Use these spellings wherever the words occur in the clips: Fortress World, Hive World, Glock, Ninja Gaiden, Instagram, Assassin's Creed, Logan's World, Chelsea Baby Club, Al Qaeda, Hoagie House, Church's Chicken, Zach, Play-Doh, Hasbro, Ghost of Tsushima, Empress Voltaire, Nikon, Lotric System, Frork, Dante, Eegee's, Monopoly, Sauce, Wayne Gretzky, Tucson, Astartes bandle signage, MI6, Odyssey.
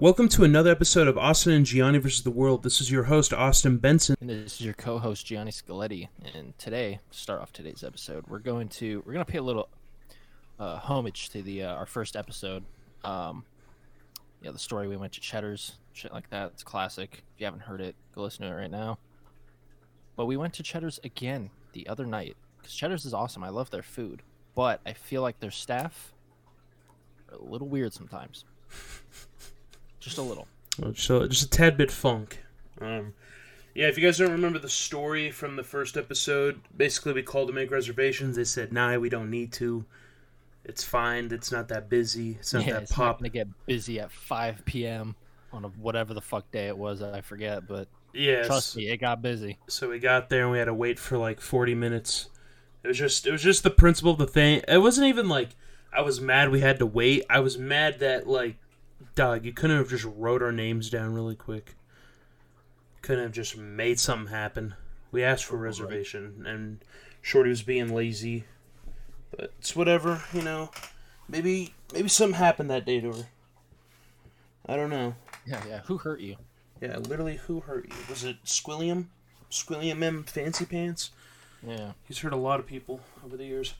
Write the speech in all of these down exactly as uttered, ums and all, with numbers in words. Welcome to another episode of Austin and Gianni versus the World. This is your host, Austin Benson. And this is your co-host, Gianni Scaletti. And today, to start off today's episode, we're going to we're going to pay a little uh, homage to the uh, our first episode. Um, yeah, the story we went to Cheddar's, shit like that. It's classic. If you haven't heard it, go listen to it right now. But we went to Cheddar's again the other night because Cheddar's is awesome. I love their food, but I feel like their staff are a little weird sometimes. Just a little. So just a tad bit funk. Um, yeah, if you guys don't remember the story from the first episode, basically we called to make reservations. They said, nah, we don't need to. It's fine. It's not that busy. It's not yeah, that it's pop. It's not going to get busy at five p.m. on a whatever the fuck day it was. I forget, but yeah, trust me, it got busy. So we got there and we had to wait for like forty minutes. It was just, it was just the principle of the thing. It wasn't even like I was mad we had to wait. I was mad that like, Doug, you couldn't have just wrote our names down really quick. Couldn't have just made something happen. We asked for a reservation, and Shorty was being lazy. But it's whatever, you know. Maybe maybe something happened that day to her. I don't know. Yeah, yeah. Who hurt you? Yeah, literally, who hurt you? Was it Squilliam? Squilliam M. Fancy Pants? Yeah. He's hurt a lot of people over the years.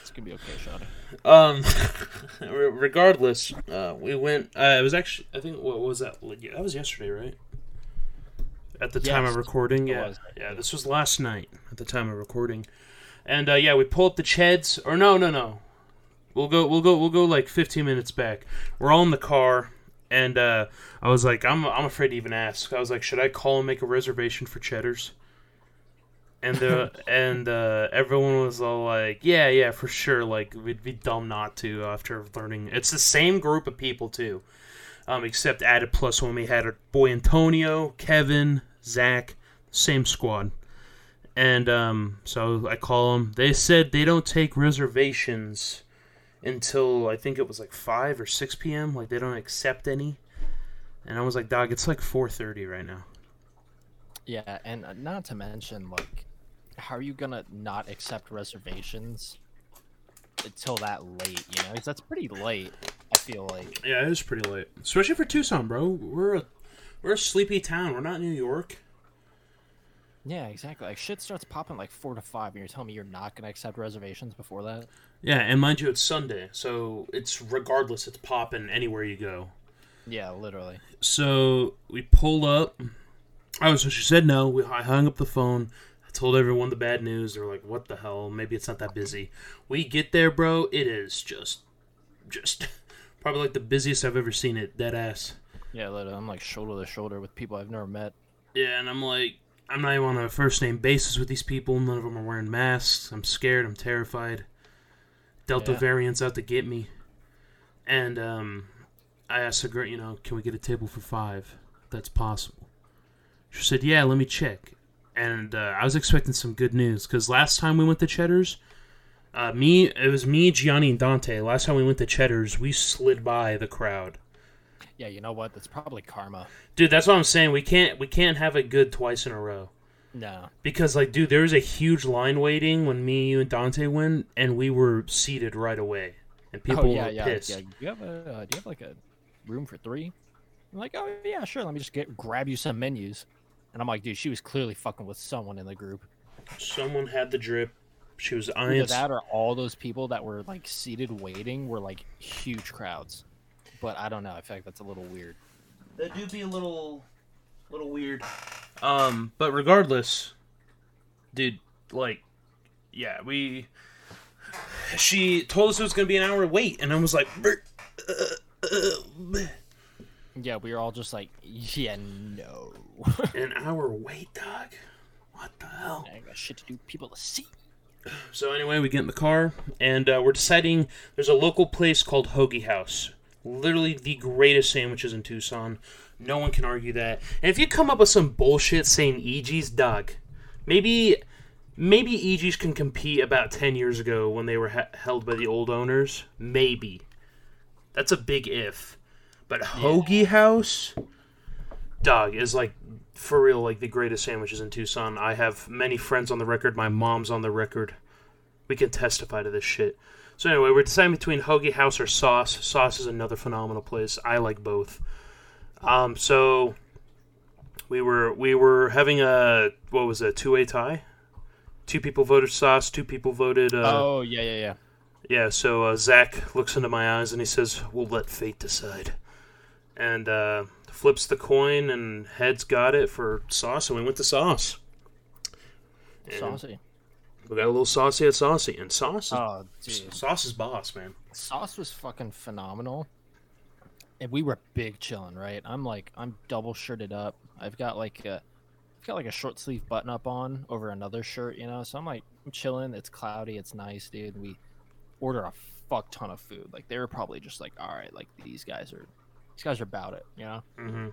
It's gonna be okay, Shawty. Um, regardless, uh, we went. Uh, it was actually, I think, what was that? That was yesterday, right? At the yes. time of recording, yeah, yeah. This was last night at the time of recording, and uh, yeah, we pull up the Cheds. Or no, no, no. We'll go, we'll go, we'll go like fifteen minutes back. We're all in the car, and uh, I was like, I'm, I'm afraid to even ask. I was like, should I call and make a reservation for Cheddar's? And the, and uh, everyone was all like, yeah, yeah, for sure. Like, we'd be dumb not to after learning. It's the same group of people, too. Um, except added plus when we had our boy Antonio, Kevin, Zach, same squad. And um, so I call them. They said they don't take reservations until I think it was like five or six p.m. Like, they don't accept any. And I was like, dog, it's like four thirty right now. Yeah, and not to mention, like, how are you going to not accept reservations until that late, you know? Because that's pretty late, I feel like. Yeah, it is pretty late. Especially for Tucson, bro. We're a, we're a sleepy town. We're not New York. Yeah, exactly. Like, shit starts popping, like, four to five, and you're telling me you're not going to accept reservations before that? Yeah, and mind you, it's Sunday, so it's regardless, it's popping anywhere you go. Yeah, literally. So we pull up. Oh, so she said no. We, I hung up the phone. I told everyone the bad news. They were like, what the hell? Maybe it's not that busy. We get there, bro. It is just, just probably like the busiest I've ever seen it. Dead ass. Yeah, I'm like shoulder to shoulder with people I've never met. Yeah, and I'm like, I'm not even on a first name basis with these people. None of them are wearing masks. I'm scared. I'm terrified. Delta yeah. variant's out to get me. And um, I asked the girl, you know, can we get a table for five? If that's possible. She said, yeah, let me check. And uh, I was expecting some good news, because last time we went to Cheddar's, uh, me it was me, Gianni, and Dante. Last time we went to Cheddar's, we slid by the crowd. Yeah, you know what? That's probably karma. Dude, that's what I'm saying. We can't we can't have it good twice in a row. No. Because, like, dude, there was a huge line waiting when me, you, and Dante went, and we were seated right away. And people oh, yeah, were yeah, pissed. Yeah. Do, you have a, uh, do you have, like, a room for three? I'm like, oh, yeah, sure. Let me just get grab you some menus. And I'm like, dude, she was clearly fucking with someone in the group. Someone had the drip. She was eyeing. Either that or all those people that were, like, seated waiting were, like, huge crowds. But I don't know. I feel like that's a little weird. That do be a little little weird. Um, but regardless, dude, like, yeah, we... She told us it was going to be an hour wait, and I was like... Burr, uh, uh, yeah, we were all just like, yeah, no. An hour wait, dog. What the hell? I got shit to do, people to see. So anyway, we get in the car, and uh, we're deciding there's a local place called Hoagie House. Literally the greatest sandwiches in Tucson. No one can argue that. And if you come up with some bullshit saying Eegee's, dog, maybe maybe Eegee's can compete about ten years ago when they were ha- held by the old owners. Maybe. That's a big if. But Hoagie yeah. House, dog, is like, for real, like the greatest sandwiches in Tucson. I have many friends on the record. My mom's on the record. We can testify to this shit. So anyway, we're deciding between Hoagie House or Sauce. Sauce is another phenomenal place. I like both. Um, so we were we were having a what was a two way tie. Two people voted Sauce. Two people voted. Uh, oh yeah yeah yeah. Yeah. So uh, Zach looks into my eyes and he says, "We'll let fate decide." And uh, flips the coin and heads got it for Sauce, and we went to Sauce. And saucy. We got a little saucy at Saucy, and Sauce. Oh, dude. Sauce is boss, man. Sauce was fucking phenomenal. And we were big chilling, right? I'm like, I'm double shirted up. I've got like a, I've got like a short sleeve button up on over another shirt, you know. So I'm like, I'm chilling. It's cloudy. It's nice, dude. We order a fuck ton of food. Like they were probably just like, all right, like these guys are, these guys are about it, you know. Mm-hmm.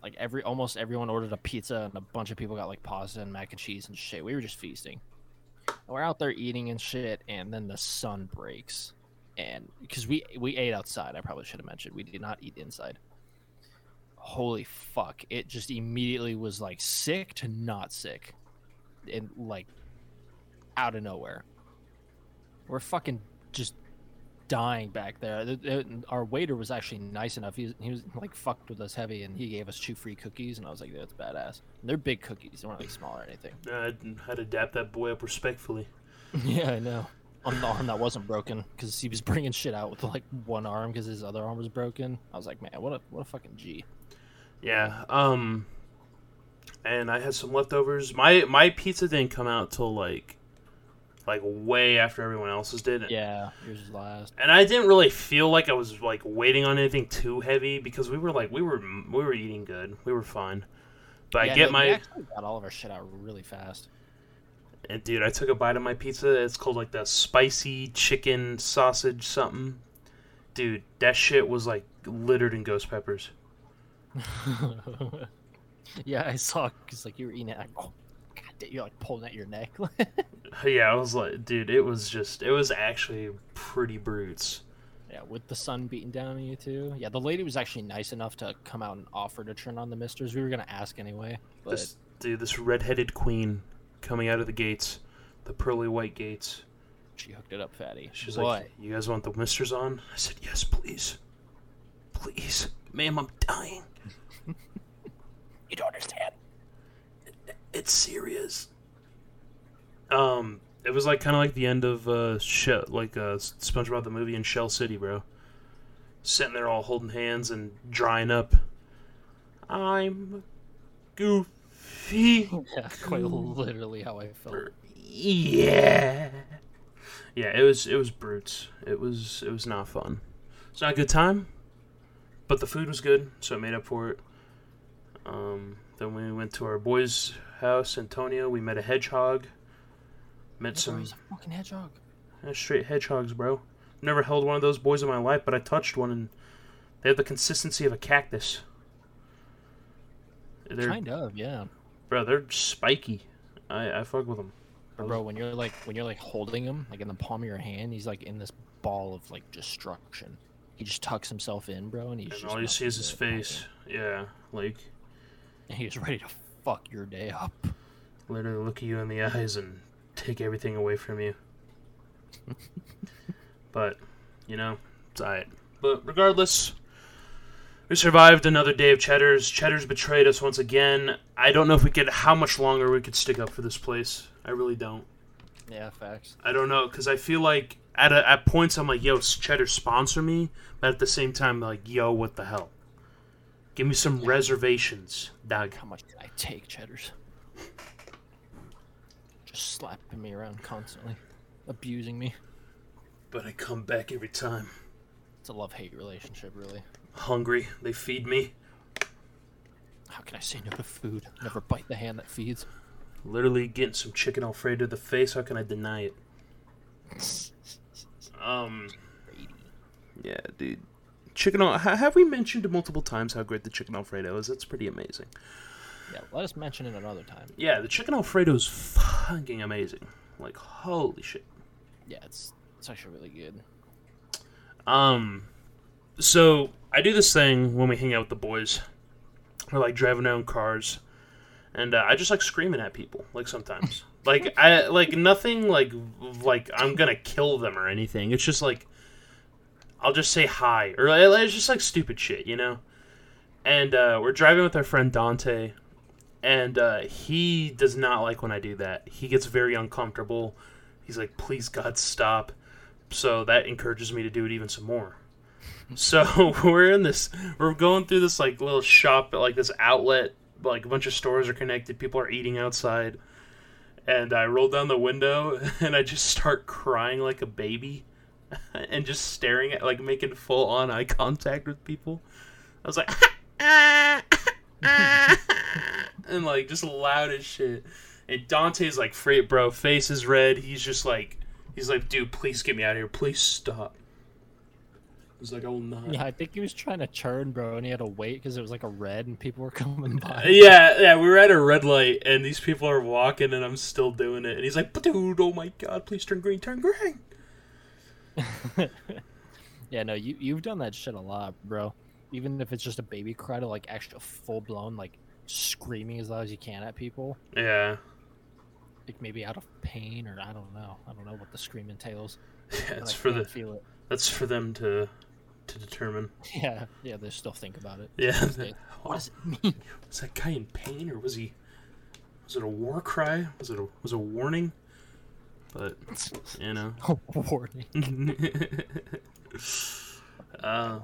Like every, almost everyone ordered a pizza, and a bunch of people got like pasta and mac and cheese and shit. We were just feasting. And we're out there eating and shit, and then the sun breaks. And because we we ate outside, I probably should have mentioned we did not eat inside. Holy fuck! It just immediately was like sick to not sick, and like out of nowhere, we're fucking just dying back there. Our waiter was actually nice enough. He was, he was like fucked with us heavy, and he gave us two free cookies. And I was like, that's badass. And they're big cookies; they weren't like small or anything. I had to dap that boy up respectfully. Yeah, I know. On the arm that wasn't broken, because he was bringing shit out with like one arm because his other arm was broken. I was like, man, what a what a fucking G. Yeah. Um. And I had some leftovers. My my pizza didn't come out till like, like way after everyone else's did. Yeah, yours was last. And I didn't really feel like I was like waiting on anything too heavy because we were like we were we were eating good. We were fine. But yeah, I get no, my. We actually got all of our shit out really fast. And dude, I took a bite of my pizza. It's called like the spicy chicken sausage something. Dude, that shit was like littered in ghost peppers. Yeah, I saw because like you were eating it. Like, oh, god, you're like pulling at your neck. Yeah, I was like, dude, it was just, it was actually pretty brutes. Yeah, with the sun beating down on you too. Yeah, the lady was actually nice enough to come out and offer to turn on the misters. We were gonna ask anyway. But... This, dude, this redheaded queen. Coming out of the gates, the pearly white gates. She hooked it up, fatty. She's Boy. like, "You guys want the misters on?" I said, "Yes, please, please, ma'am, I'm dying." You don't understand. It, it, it's serious. Um, it was like kind of like the end of uh, shit, like uh, SpongeBob the movie in Shell City, bro. Sitting there all holding hands and drying up. I'm goofy. Yeah, quite literally how I felt. Yeah, yeah. It was it was brutes. It was it was not fun. It's not a good time, but the food was good, so it made up for it. Um, then we went to our boy's house, Antonio. We met a hedgehog. Met some. He's a fucking hedgehog. Yeah, straight hedgehogs, bro. Never held one of those boys in my life, but I touched one, and they have the consistency of a cactus. They're... Kind of, yeah. Bro, they're spiky. I, I fuck with them. Was... Bro, when you're like when you're like holding him, like in the palm of your hand, he's like in this ball of like destruction. He just tucks himself in, bro, and he's and just all you see is his face. Him. Yeah, like. And he's ready to fuck your day up. Literally look at you in the eyes and take everything away from you. But, you know, it's alright. But regardless. We survived another day of Cheddar's. Cheddar's betrayed us once again. I don't know if we could, how much longer we could stick up for this place. I really don't. Yeah, facts. I don't know, because I feel like at a, at points I'm like, yo, Cheddar's sponsor me, but at the same time, like, yo, what the hell? Give me some yeah. reservations, dog. How much did I take, Cheddar's? Just slapping me around constantly, abusing me. But I come back every time. It's a love-hate relationship, really. Hungry, they feed me. How can I say no to food? Never bite the hand that feeds. Literally getting some chicken Alfredo to the face. How can I deny it? Um, yeah, dude. Chicken. Have we mentioned multiple times how great the chicken Alfredo is? That's pretty amazing. Yeah, let us mention it another time. Yeah, the chicken Alfredo is fucking amazing. Like, holy shit. Yeah, it's it's actually really good. Um, so. I do this thing when we hang out with the boys. We're, like, driving our own cars. And uh, I just like screaming at people, like, sometimes. like, I like nothing, like, like I'm going to kill them or anything. It's just, like, I'll just say hi. Or it's just, like, stupid shit, you know? And uh, we're driving with our friend Dante, and uh, he does not like when I do that. He gets very uncomfortable. He's like, please, God, stop. So that encourages me to do it even some more. So we're in this, we're going through this like little shop, like this outlet, like a bunch of stores are connected. People are eating outside. And I roll down the window, and I just start crying like a baby and just staring at, like, making full-on eye contact with people. I was like, ah, ah, ah, and, like, just loud as shit. And Dante's like, "Freight, bro, face is red." He's just like, he's like, "Dude, please get me out of here. Please stop." I was like, "I will not." Yeah, I think he was trying to turn, bro, and he had to wait because it was, like, a red and people were coming by. Yeah, yeah, we were at a red light, and these people are walking, and I'm still doing it. And he's like, "Dude, oh my God, please turn green, turn green." Yeah, no, you, you've done that shit a lot, bro. Even if it's just a baby cry to, like, actually full-blown, like, screaming as loud as you can at people. Yeah. Like, maybe out of pain, or I don't know. I don't know what the scream entails. Yeah, it's for the, feel it. That's for them to to determine. Yeah, yeah, they still think about it. Yeah. They, what does it mean? Was that guy in pain, or was he... Was it a war cry? Was it a, was it a warning? But, you know. A warning. uh...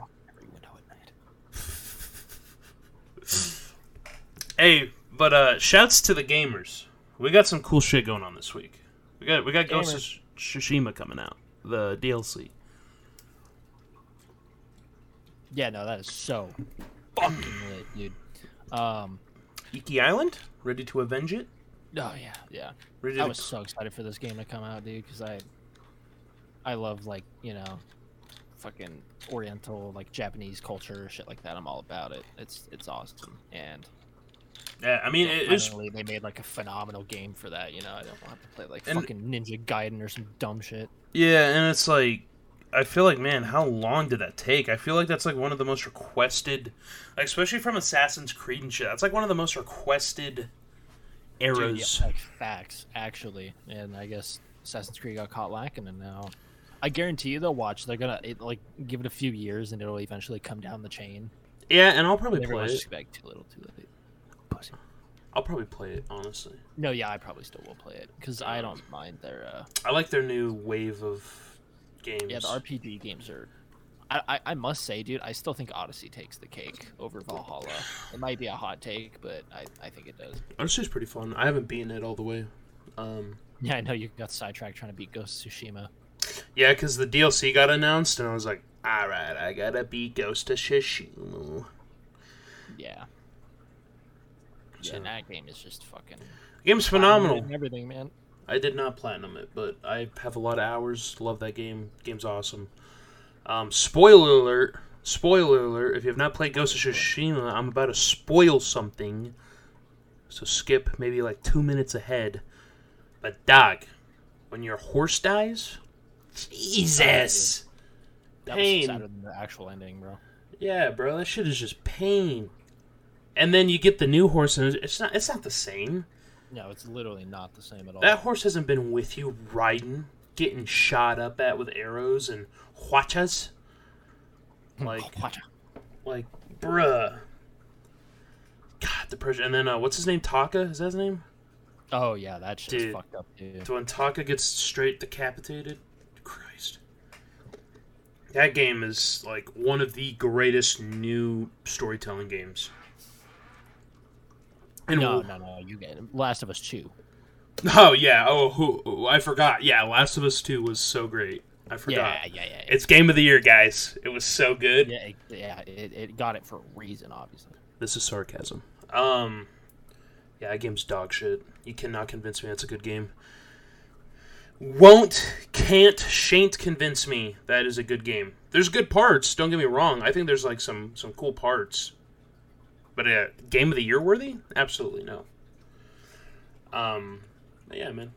Hey, but uh, shouts to the gamers. We got some cool shit going on this week. We got we got Ghost of Tsushima coming out, the D L C. Yeah, no, that is so fucking lit, dude. Um, Iki Island, ready to avenge it? Oh yeah, yeah. Ready I to... was so excited for this game to come out, dude, because I, I love like you know, fucking Oriental, like Japanese culture, shit like that. I'm all about it. It's it's awesome and. Yeah, I mean, so it is. They made like a phenomenal game for that, you know. I don't have to play like and, fucking Ninja Gaiden or some dumb shit. Yeah, and it's like, I feel like, man, how long did that take? I feel like that's like one of the most requested, like, especially from Assassin's Creed and shit. That's like one of the most requested eras. Dude, yeah, facts, actually, and I guess Assassin's Creed got caught lacking, and now I guarantee you they'll watch. They're gonna it, like give it a few years, and it'll eventually come down the chain. Yeah, and I'll probably play it. Just like, too little, too late. I'll probably play it, honestly. No, yeah, I probably still will play it because I don't mind their. Uh... I like their new wave of games. Yeah, the R P G games are. I, I, I must say, dude, I still think Odyssey takes the cake over Valhalla. It might be a hot take, but I, I think it does. Odyssey's pretty fun. I haven't beaten it all the way. Um... Yeah, I know you got sidetracked trying to beat Ghost of Tsushima. Yeah, because the D L C got announced, and I was like, all right, I gotta beat Ghost of Tsushima. Yeah. So. Yeah, that game is just fucking... The game's phenomenal. Everything, man. I did not platinum it, but I have a lot of hours. Love that game. Game's awesome. Um, spoiler alert. Spoiler alert. If you have not played Ghost of Tsushima, I'm about to spoil something. So skip maybe like two minutes ahead. But dog, when your horse dies... Jesus! That pain. That was sadder than the actual ending, bro. Yeah, bro. That shit is just pain. And then you get the new horse, and it's not it's not the same. No, it's literally not the same at all. That horse hasn't been with you riding, getting shot up at with arrows and huachas. Like, oh, like, bruh. God, depression. And then, uh, what's his name? Taka? Is that his name? Oh, yeah, that shit's dude, fucked up, dude. When Taka gets straight decapitated, Christ. That game is, like, one of the greatest new storytelling games. And no, no, no, you get it. Last of Us two. Oh, yeah. Oh, who, oh, I forgot. Yeah, Last of Us two was so great. I forgot. Yeah, yeah, yeah. yeah. It's Game of the Year, guys. It was so good. Yeah, it, yeah it, it got it for a reason, obviously. This is sarcasm. Um, Yeah, that game's dog shit. You cannot convince me that's a good game. Won't, can't, shan't convince me that is a good game. There's good parts, don't get me wrong. I think there's, like, some, some cool parts. But uh, Game of the Year worthy? Absolutely no. Um, yeah, man.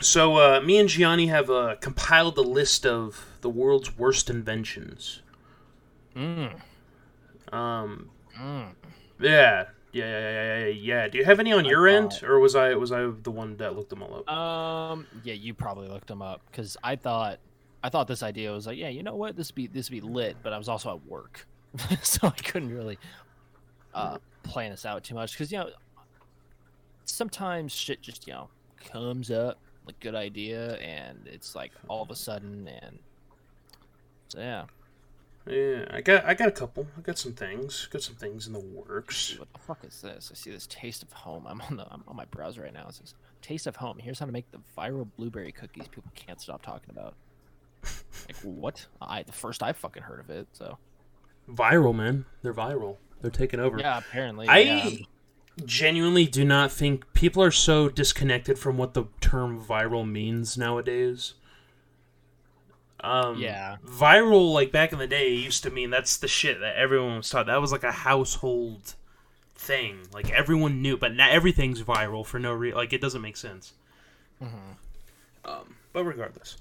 So uh, me and Gianni have uh, compiled a list of the world's worst inventions. Mm. Um. Mm. Yeah. Yeah. Yeah. Yeah. Yeah. Do you have any on your end, or was I was I the one that looked them all up? Um. Yeah, you probably looked them up because I thought I thought this idea was like, yeah, you know what, this be this be lit, but I was also at work. so I couldn't really uh, plan this out too much because, you know, sometimes shit just, you know, comes up, like, good idea, and it's, like, all of a sudden, and so, yeah. Yeah, I got I got a couple. I got some things. Got some things in the works. What the fuck is this? I see this Taste of Home. I'm on the I'm on my browser right now. It says Taste of Home. Here's how to make the viral blueberry cookies people can't stop talking about. Like, what? I the first I fucking heard of it. So viral, man. They're viral. They're taking over. Yeah, apparently. I yeah. genuinely do not think people are so disconnected from what the term viral means nowadays. Um, yeah. Viral, like, back in the day, used to mean that's the shit that everyone was taught. That was, like, a household thing. Like, everyone knew, but now everything's viral for no reason. Like, it doesn't make sense. Mm-hmm. Um, but regardless.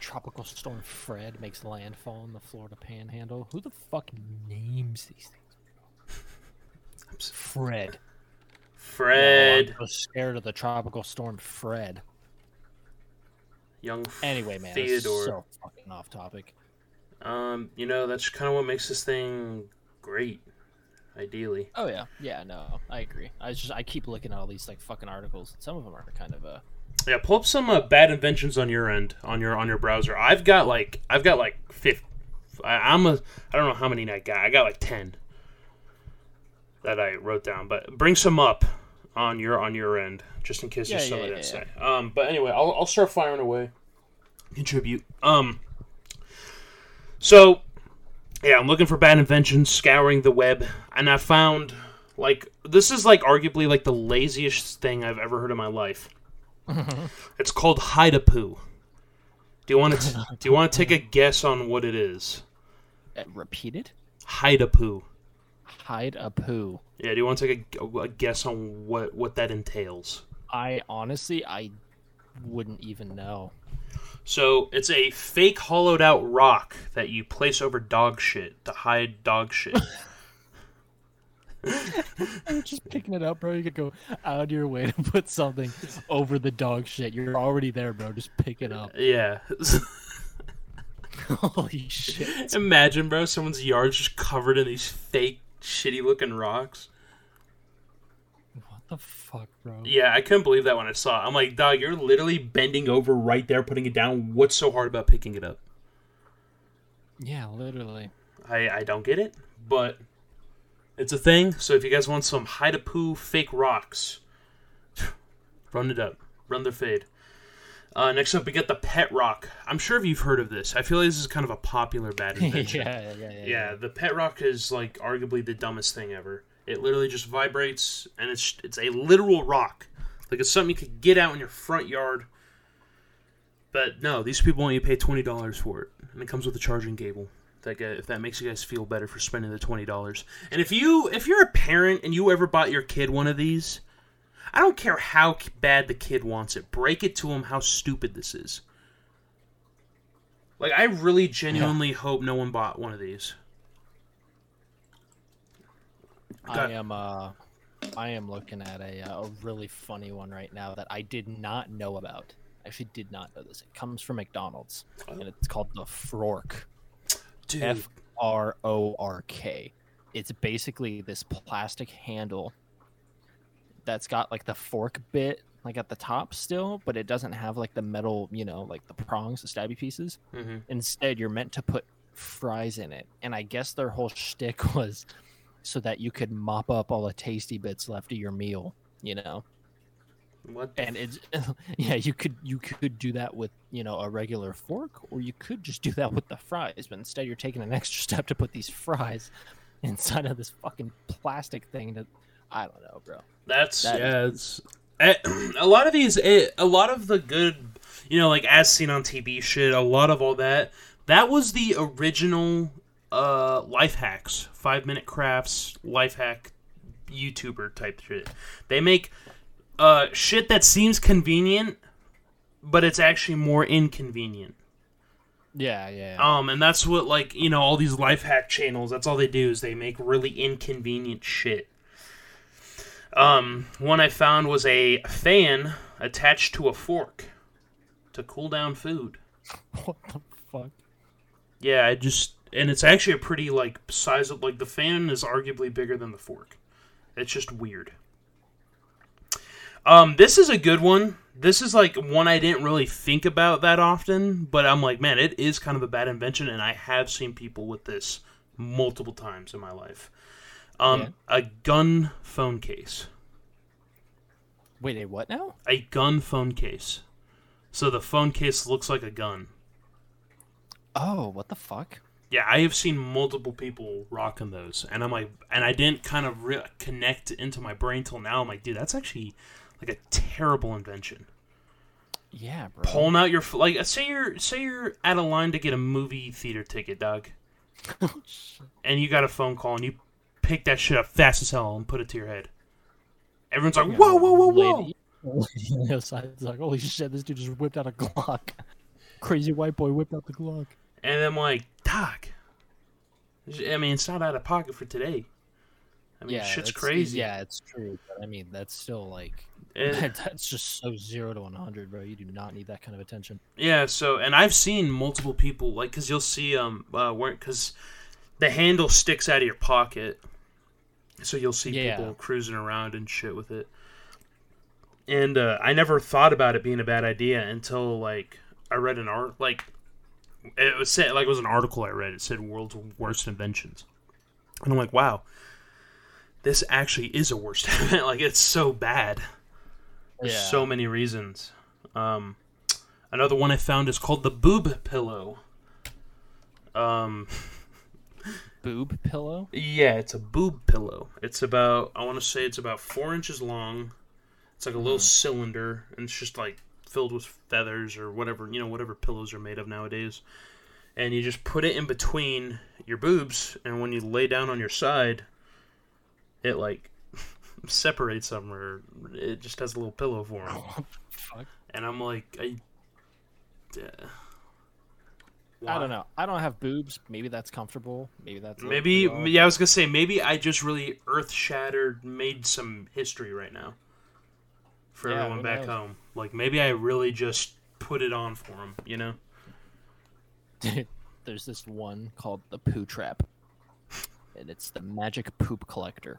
Tropical Storm Fred makes landfall in the Florida Panhandle. Who the fuck names these things? Fred. Fred. Oh, I'm so scared of the Tropical Storm Fred. Young anyway, man, Theodore. This is so fucking off topic. Um, you know, that's kind of what makes this thing great, ideally. Oh yeah, yeah, no, I agree. I just I keep looking at all these like fucking articles. Some of them are kind of uh. Yeah, pull up some uh, bad inventions on your end on your on your browser. I've got like I've got like fifty. I, I'm a I don't know how many I got. I got like ten that I wrote down, but bring some up. On your on your end, just in case yeah, there's something yeah, yeah, to yeah. say. Um, but anyway, I'll I'll start firing away. Contribute. Um. So, yeah, I'm looking for bad inventions, scouring the web, and I found like this is like arguably like the laziest thing I've ever heard in my life. It's called hide-a-poo. Do you want to do you want to take a guess on what it is? Uh, repeat it. Hide-a-poo. Hide-a-poo. Yeah, do you want to take a, a guess on what, what that entails? I honestly, I wouldn't even know. So, it's a fake hollowed-out rock that you place over dog shit to hide dog shit. I'm just picking it up, bro. You could go out of your way to put something over the dog shit. You're already there, bro. Just pick it up. Yeah. Holy shit. Imagine, bro, someone's yard's just covered in these fake shitty looking rocks. What the fuck, bro? Yeah, I couldn't believe that when I saw it. I'm like, dog, you're literally bending over right there, putting it down. What's so hard about picking it up? Yeah, literally. I, I don't get it, but it's a thing. So if you guys want some hide-a-poo fake rocks, run it up. Run their fade. Uh, next up, we got the pet rock. I'm sure if you've heard of this. I feel like this is kind of a popular bad invention. yeah, yeah, yeah, yeah. Yeah, the pet rock is like arguably the dumbest thing ever. It literally just vibrates, and it's it's a literal rock. Like it's something you could get out in your front yard. But no, these people want you to pay twenty dollars for it, and it comes with a charging cable. Like if that makes you guys feel better for spending the twenty dollars. And if you if you're a parent and you ever bought your kid one of these. I don't care how bad the kid wants it. Break it to him how stupid this is. Like, I really genuinely yeah. hope no one bought one of these. Got... I am uh, I am looking at a, a really funny one right now that I did not know about. I actually did not know this. It comes from McDonald's, oh. and it's called the Frork. Dude. F R O R K. It's basically this plastic handle that's got like the fork bit like at the top still, but it doesn't have like the metal, you know, like the prongs, the stabby pieces. Mm-hmm. Instead, you're meant to put fries in it. And I guess their whole shtick was so that you could mop up all the tasty bits left of your meal, you know? What? And it's, yeah, you could, you could do that with, you know, a regular fork, or you could just do that with the fries, but instead you're taking an extra step to put these fries inside of this fucking plastic thing that, I don't know, bro. That's that yeah. Is... It's, a lot of these, a lot of the good, you know, like as seen on T V shit. A lot of all that. That was the original uh, life hacks, five minute crafts, life hack, YouTuber type shit. They make uh, shit that seems convenient, but it's actually more inconvenient. Yeah, yeah, yeah. Um, and that's what like you know all these life hack channels. That's all they do is they make really inconvenient shit. Um, one I found was a fan attached to a fork to cool down food. What the fuck? Yeah, I just and it's actually a pretty, like, size of, like, the fan is arguably bigger than the fork. It's just weird. Um, this is a good one. This is, like, one I didn't really think about that often, but I'm like, man, it is kind of a bad invention, and I have seen people with this multiple times in my life. Um, yeah. A gun phone case. Wait, a what now? A gun phone case. So the phone case looks like a gun. Oh, what the fuck? Yeah, I have seen multiple people rocking those, and I'm like, and I didn't kind of re- connect into my brain till now. I'm like, dude, that's actually like a terrible invention. Yeah, bro. Pulling out your like, say you're say you're at a line to get a movie theater ticket, dog, and you got a phone call, and you pick that shit up fast as hell and put it to your head. Everyone's like, whoa, whoa, whoa, whoa. Lady on the other side is like, holy shit, this dude just whipped out a Glock. Crazy white boy whipped out the Glock. And I'm like, Doc, I mean, it's not out of pocket for today. I mean, yeah, shit's crazy. Yeah, it's true. But I mean, that's still like, it, that's just so zero to one hundred, bro. You do not need that kind of attention. Yeah, so, and I've seen multiple people, like, because you'll see, um, uh, because the handle sticks out of your pocket. So you'll see yeah. people cruising around and shit with it. And uh, I never thought about it being a bad idea until, like, I read an art, like, it was said, like, it was an article I read. It said world's worst inventions, and I'm like, wow, this actually is a worst event. Like, it's so bad. There's yeah. so many reasons. Um, another one I found is called the boob pillow. Um, boob pillow? Yeah, it's a boob pillow. It's about, I want to say it's about four inches long. It's like a little mm. cylinder, and it's just like filled with feathers or whatever, you know, whatever pillows are made of nowadays. And you just put it in between your boobs, and when you lay down on your side, it like separates them, or it just has a little pillow for them. Oh, fuck. And I'm like, I, uh, wow. I don't know. I don't have boobs. Maybe that's comfortable. Maybe that's maybe. Yeah, I was gonna say maybe I just really earth shattered, made some history right now. For yeah, everyone back knows? home. Like, maybe I really just put it on for them, you know? Dude, there's this one called the Poo Trap. And it's the magic poop collector.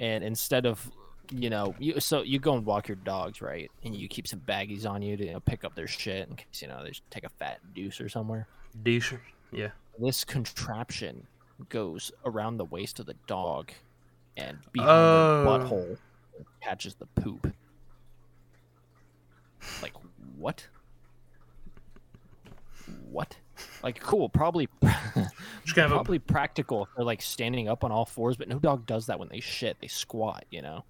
And instead of, you know, you, so you go and walk your dogs, right? And you keep some baggies on you to, you know, pick up their shit in case, you know, they just take a fat deucer somewhere. Deucer, yeah. This contraption goes around the waist of the dog and behind oh. the butthole and catches the poop. Like, what? What? Like, cool, probably probably a... practical for, like, standing up on all fours, but no dog does that when they shit. They squat, you know?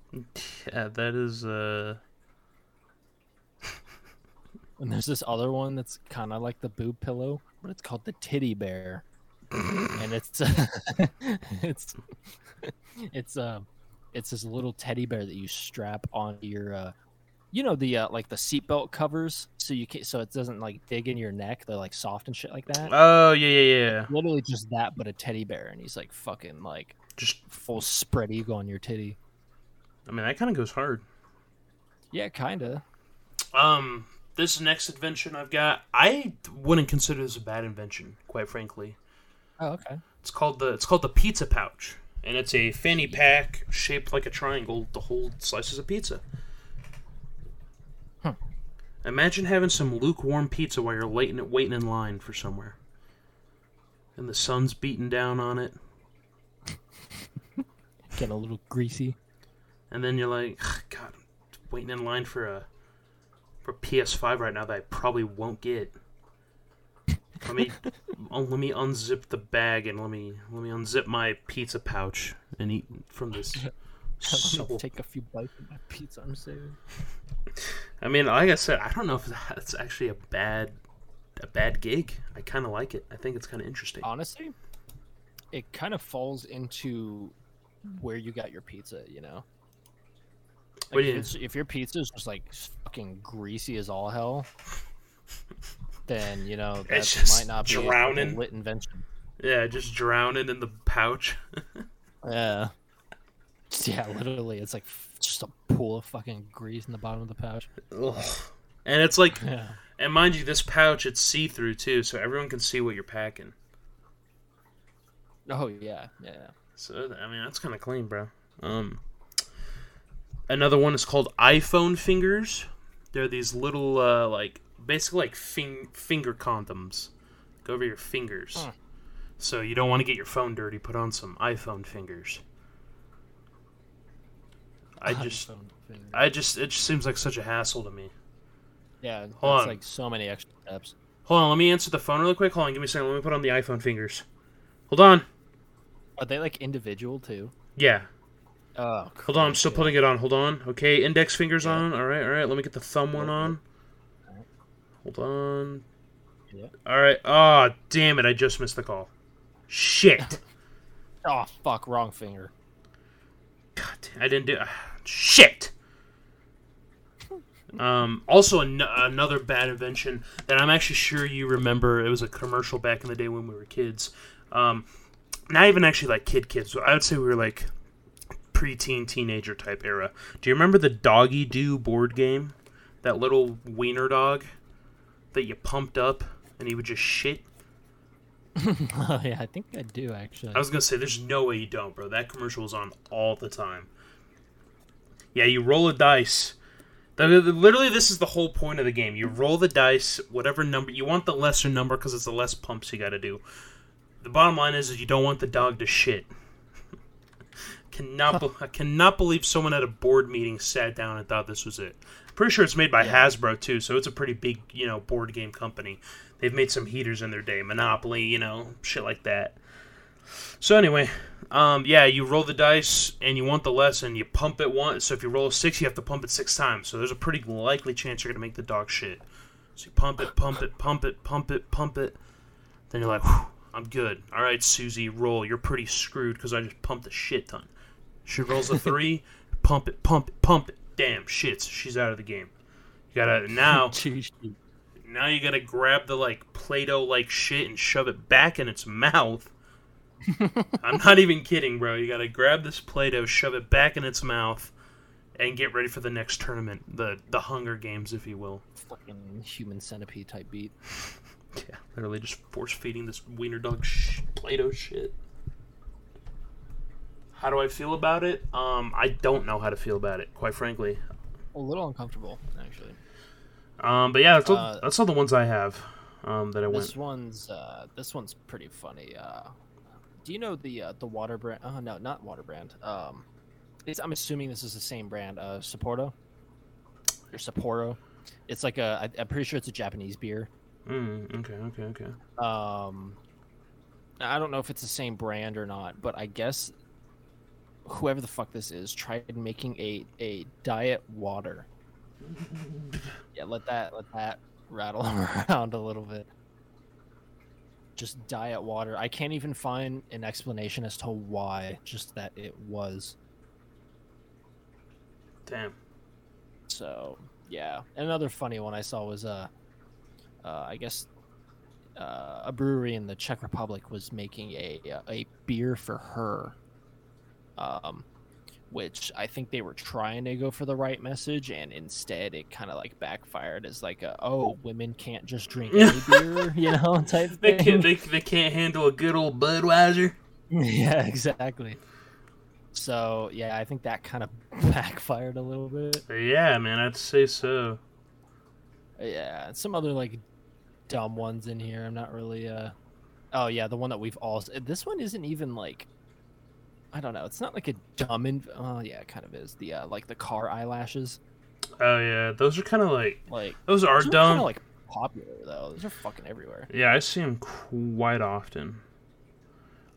Yeah, that is, uh... And there's this other one that's kind of like the boob pillow, but it's called the titty bear. And it's... Uh, it's... It's, uh... It's this little teddy bear that you strap onto your, uh... You know, the uh, like the seatbelt covers, so you can't, so it doesn't like dig in your neck. They're like soft and shit like that. Oh yeah, yeah, yeah. Like, literally just that, but a teddy bear, and he's like fucking like just full spread eagle on your titty. I mean, that kind of goes hard. Yeah, kinda. Um, this next invention I've got, I wouldn't consider this a bad invention, quite frankly. Oh, okay. It's called the it's called the pizza pouch, and it's a fanny pack shaped like a triangle to hold slices of pizza. Imagine having some lukewarm pizza while you're waiting, waiting in line for somewhere. And the sun's beating down on it. Getting a little greasy. And then you're like, God, I'm waiting in line for a for a P S five right now that I probably won't get. Let me let me unzip the bag and let me let me unzip my pizza pouch and eat from this. So, I'll take a few bites of my pizza I'm saving. I mean, like I said, I don't know if that's actually a bad a bad gig. I kind of like it. I think it's kind of interesting. Honestly, it kind of falls into where you got your pizza, you know? Like, what do you if, if your pizza is just, like, fucking greasy as all hell, then, you know, that might not be a lit invention. Yeah, just drowning in the pouch. Yeah. Yeah, literally, it's like just a pool of fucking grease in the bottom of the pouch. Ugh. And it's like, yeah. And mind you, this pouch, it's see-through, too, so everyone can see what you're packing. Oh yeah, yeah. So I mean, that's kind of clean, bro. Um, another one is called iPhone fingers. They're these little, uh, like basically like fing- finger condoms. Go over your fingers. Huh. So you don't want to get your phone dirty. Put on some iPhone fingers. I just, fingers. I just, it just seems like such a hassle to me. Yeah, it's like so many extra steps. Hold on, let me answer the phone really quick. Hold on, give me a second. Let me put on the iPhone fingers. Hold on. Are they like individual too? Yeah. Oh. Crazy. Hold on, I'm still putting it on. Hold on. Okay, index fingers yeah. on. All right, all right. Let me get the thumb one on. Hold on. Yeah. All right. Oh, damn it! I just missed the call. Shit. Oh fuck! Wrong finger. God, I didn't do. Uh, shit. Um, also, an- another bad invention that I'm actually sure you remember. It was a commercial back in the day when we were kids. Um, not even actually like kid kids. I would say we were like preteen teenager type era. Do you remember the Doggy Doo board game? That little wiener dog that you pumped up and he would just shit. Oh yeah, I think I do actually. I was gonna say there's no way you don't, bro. That commercial was on all the time. Yeah, you roll a dice. Literally, this is the whole point of the game. You roll the dice, whatever number you want, the lesser number because it's the less pumps you got to do. The bottom line is, is you don't want the dog to shit. cannot, be- I cannot believe someone at a board meeting sat down and thought this was it. Pretty sure it's made by yeah. Hasbro too, so it's a pretty big, you know, board game company. They've made some heaters in their day, Monopoly, you know, shit like that. So anyway, um, yeah, you roll the dice and you want the less, and you pump it once. So if you roll a six, you have to pump it six times. So there's a pretty likely chance you're gonna make the dog shit. So you pump it, pump it, pump it, pump it, pump it. Then you're like, whew, I'm good. All right, Susie, roll. You're pretty screwed because I just pumped a shit ton. She rolls a three. Pump it, pump it, pump it. Damn, shit, she's out of the game. You gotta now. Now you gotta grab the like Play-Doh like shit and shove it back in its mouth. I'm not even kidding, bro. You gotta grab this Play-Doh, shove it back in its mouth, and get ready for the next tournament, the the Hunger Games, if you will. Fucking human centipede type beat. Yeah, literally just force feeding this wiener dog sh- Play-Doh shit. How do I feel about it? Um, I don't know how to feel about it, quite frankly. A little uncomfortable, actually. Um, but yeah, that's all, uh, that's all the ones I have. Um, that I went. This one's uh, this one's pretty funny. Uh, do you know the uh, the water brand? Oh no, not water brand. Um, it's I'm assuming this is the same brand. Uh, Sapporo. Or Sapporo. It's like a. I, I'm pretty sure it's a Japanese beer. Mm, okay. Okay. Okay. Um, I don't know if it's the same brand or not, but I guess. Whoever the fuck this is tried making a, a diet water. Yeah, let that let that rattle around a little bit. Just diet water. I can't even find an explanation as to why, just that it was. Damn. So, yeah. Another funny one I saw was, uh, uh, I guess, uh, a brewery in the Czech Republic was making a a beer for her. Um, which I think they were trying to go for the right message, and instead it kind of like backfired as like a oh women can't just drink any beer, you know, type thing. They can't they, they can't handle a good old Budweiser. Yeah, exactly. So yeah, I think that kind of backfired a little bit. Yeah, man, I'd say so. Yeah, some other like dumb ones in here. I'm not really. Uh... Oh yeah, the one that we've all. This one isn't even like. I don't know. It's not like a dumb... Inv- oh, yeah, it kind of is. The uh, like the car eyelashes. Oh, yeah. Those are kind of like... like... Those are those dumb. Those are kind of like popular, though. Those are fucking everywhere. Yeah, I see them quite often.